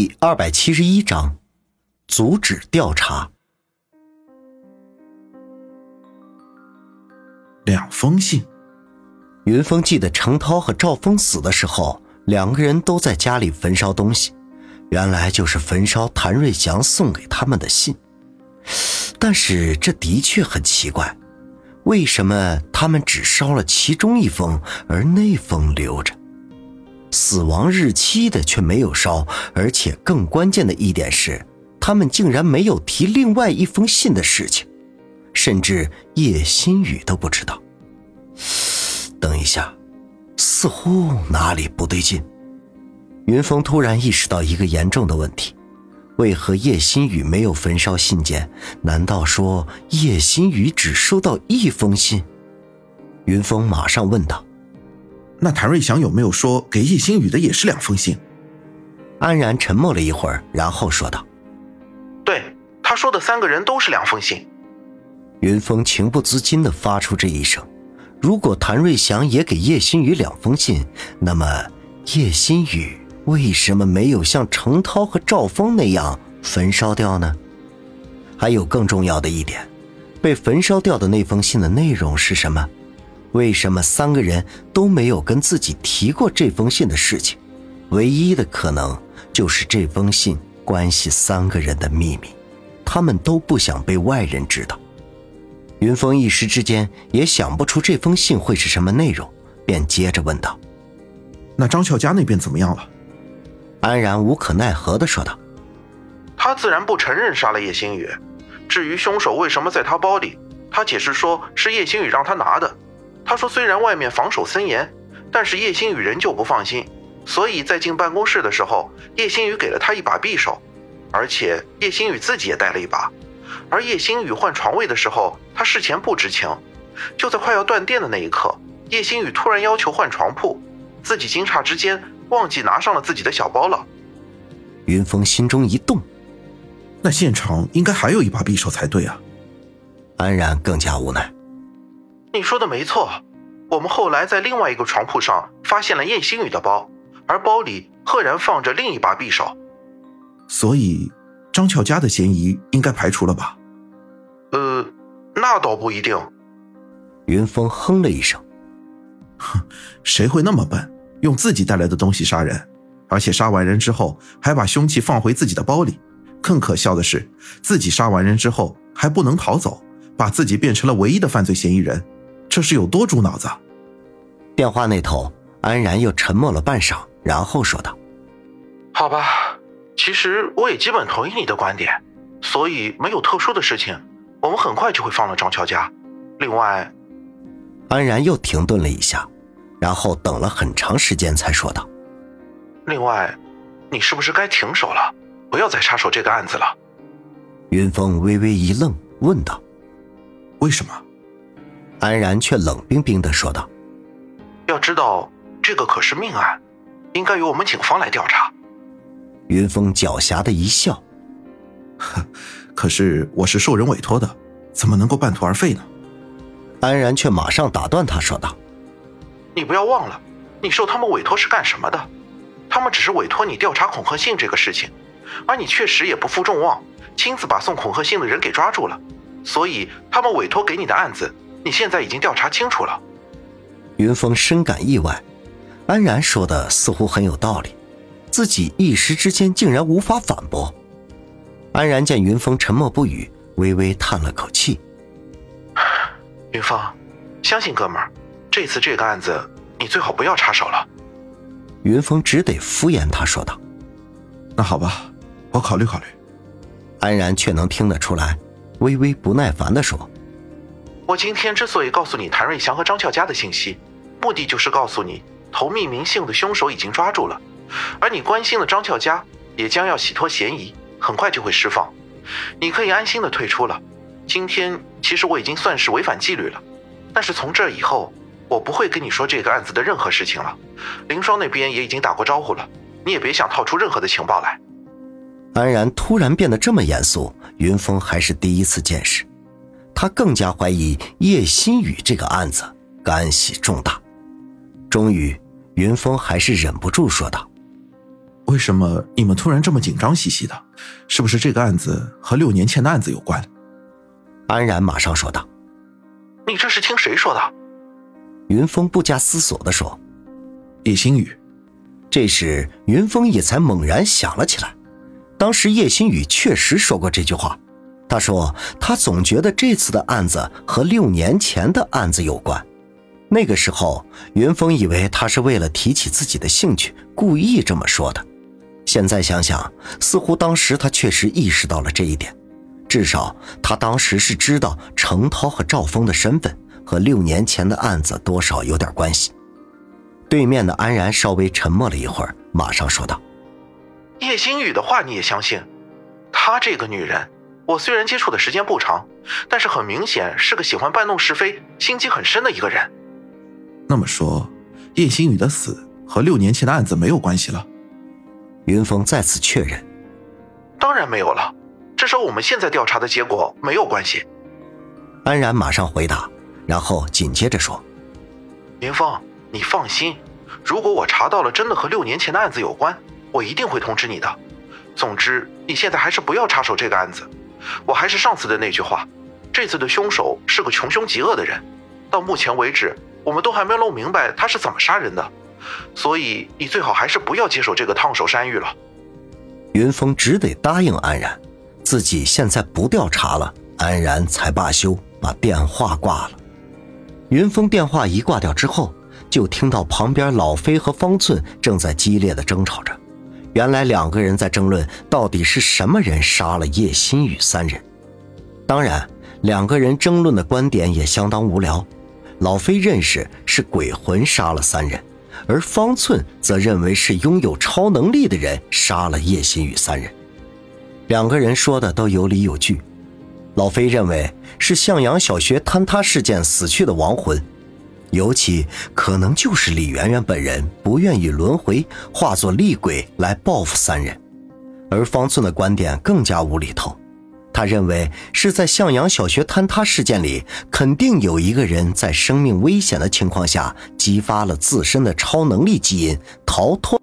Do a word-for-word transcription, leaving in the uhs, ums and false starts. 第二百七十一章，阻止调查。两封信。云峰记得程涛和赵峰死的时候，两个人都在家里焚烧东西，原来就是焚烧谭瑞祥送给他们的信。但是这的确很奇怪，为什么他们只烧了其中一封，而那封留着？死亡日期的却没有烧，而且更关键的一点是，他们竟然没有提另外一封信的事情，甚至叶新宇都不知道。等一下，似乎哪里不对劲。云峰突然意识到一个严重的问题，为何叶新宇没有焚烧信件？难道说叶新宇只收到一封信？云峰马上问道，那谭瑞祥有没有说给叶新宇的也是两封信？安然沉默了一会儿，然后说道，对，他说的三个人都是两封信。云峰情不自禁地发出这一声，如果谭瑞祥也给叶新宇两封信，那么叶新宇为什么没有像程涛和赵峰那样焚烧掉呢？还有更重要的一点，被焚烧掉的那封信的内容是什么？为什么三个人都没有跟自己提过这封信的事情？唯一的可能就是这封信关系三个人的秘密，他们都不想被外人知道。云峰一时之间也想不出这封信会是什么内容，便接着问道，那张孝家那边怎么样了？安然无可奈何地说道，他自然不承认杀了叶星宇，至于凶手为什么在他包里，他解释说是叶星宇让他拿的。他说虽然外面防守森严，但是叶新宇仍旧不放心，所以在进办公室的时候，叶新宇给了他一把匕首，而且叶新宇自己也带了一把。而叶新宇换床位的时候，他事前不知情，就在快要断电的那一刻，叶新宇突然要求换床铺，自己惊诧之间忘记拿上了自己的小包了。云峰心中一动，那现场应该还有一把匕首才对啊。安然更加无奈，你说的没错，我们后来在另外一个床铺上发现了叶星宇的包，而包里赫然放着另一把匕首。所以张巧家的嫌疑应该排除了吧？呃，那倒不一定。云峰哼了一声，哼，谁会那么笨，用自己带来的东西杀人，而且杀完人之后还把凶器放回自己的包里。更可笑的是，自己杀完人之后还不能逃走，把自己变成了唯一的犯罪嫌疑人，这是有多猪脑子？电话那头，安然又沉默了半晌，然后说道，好吧，其实我也基本同意你的观点，所以没有特殊的事情，我们很快就会放了张乔家。另外，安然又停顿了一下，然后等了很长时间才说道，另外，你是不是该停手了，不要再插手这个案子了？云峰微微一愣，问道，为什么？安然却冷冰冰地说道，要知道这个可是命案，应该由我们警方来调查。云峰狡黠的一笑，可是我是受人委托的，怎么能够半途而废呢？安然却马上打断他说道，你不要忘了，你受他们委托是干什么的，他们只是委托你调查恐吓信这个事情，而你确实也不负众望，亲自把送恐吓信的人给抓住了，所以他们委托给你的案子你现在已经调查清楚了。云峰深感意外，安然说的似乎很有道理，自己一时之间竟然无法反驳。安然见云峰沉默不语，微微叹了口气，云峰，相信哥们儿，这次这个案子你最好不要插手了。云峰只得敷衍他说道，那好吧，我考虑考虑。安然却能听得出来，微微不耐烦地说，我今天之所以告诉你谭瑞祥和张俏家的信息，目的就是告诉你投匿名信的凶手已经抓住了，而你关心的张俏家也将要洗脱嫌疑，很快就会释放，你可以安心的退出了。今天其实我已经算是违反纪律了，但是从这以后我不会跟你说这个案子的任何事情了，林双那边也已经打过招呼了，你也别想套出任何的情报来。安然突然变得这么严肃，云峰还是第一次见识，他更加怀疑叶新宇这个案子干系重大。终于，云峰还是忍不住说道，为什么你们突然这么紧张兮兮的？是不是这个案子和六年前的案子有关？安然马上说道：“你这是听谁说的？”云峰不加思索地说：“叶新宇。”这时云峰也才猛然想了起来，当时叶新宇确实说过这句话。他说他总觉得这次的案子和六年前的案子有关。那个时候云峰以为他是为了提起自己的兴趣故意这么说的，现在想想似乎当时他确实意识到了这一点，至少他当时是知道程涛和赵峰的身份和六年前的案子多少有点关系。对面的安然稍微沉默了一会儿，马上说道：“叶星宇的话你也相信？她这个女人我虽然接触的时间不长，但是很明显是个喜欢搬弄是非、心机很深的一个人。”那么说，叶星宇的死和六年前的案子没有关系了？云峰再次确认：“当然没有了，至少我们现在调查的结果没有关系。”安然马上回答，然后紧接着说：“云峰，你放心，如果我查到了真的和六年前的案子有关，我一定会通知你的。总之，你现在还是不要插手这个案子。我还是上次的那句话，这次的凶手是个穷凶极恶的人，到目前为止我们都还没有弄明白他是怎么杀人的，所以你最好还是不要接手这个烫手山芋了。”云峰只得答应安然，自己现在不调查了，安然才罢休，把电话挂了。云峰电话一挂掉之后，就听到旁边老飞和方寸正在激烈的争吵着，原来两个人在争论到底是什么人杀了叶新宇三人。当然两个人争论的观点也相当无聊，老飞认识是鬼魂杀了三人，而方寸则认为是拥有超能力的人杀了叶新宇三人。两个人说的都有理有据，老飞认为是向阳小学坍塌事件死去的亡魂，尤其可能就是李媛媛本人不愿意轮回化作厉鬼来报复三人。而方寸的观点更加无厘头，他认为是在向阳小学坍塌事件里，肯定有一个人在生命危险的情况下激发了自身的超能力基因，逃脱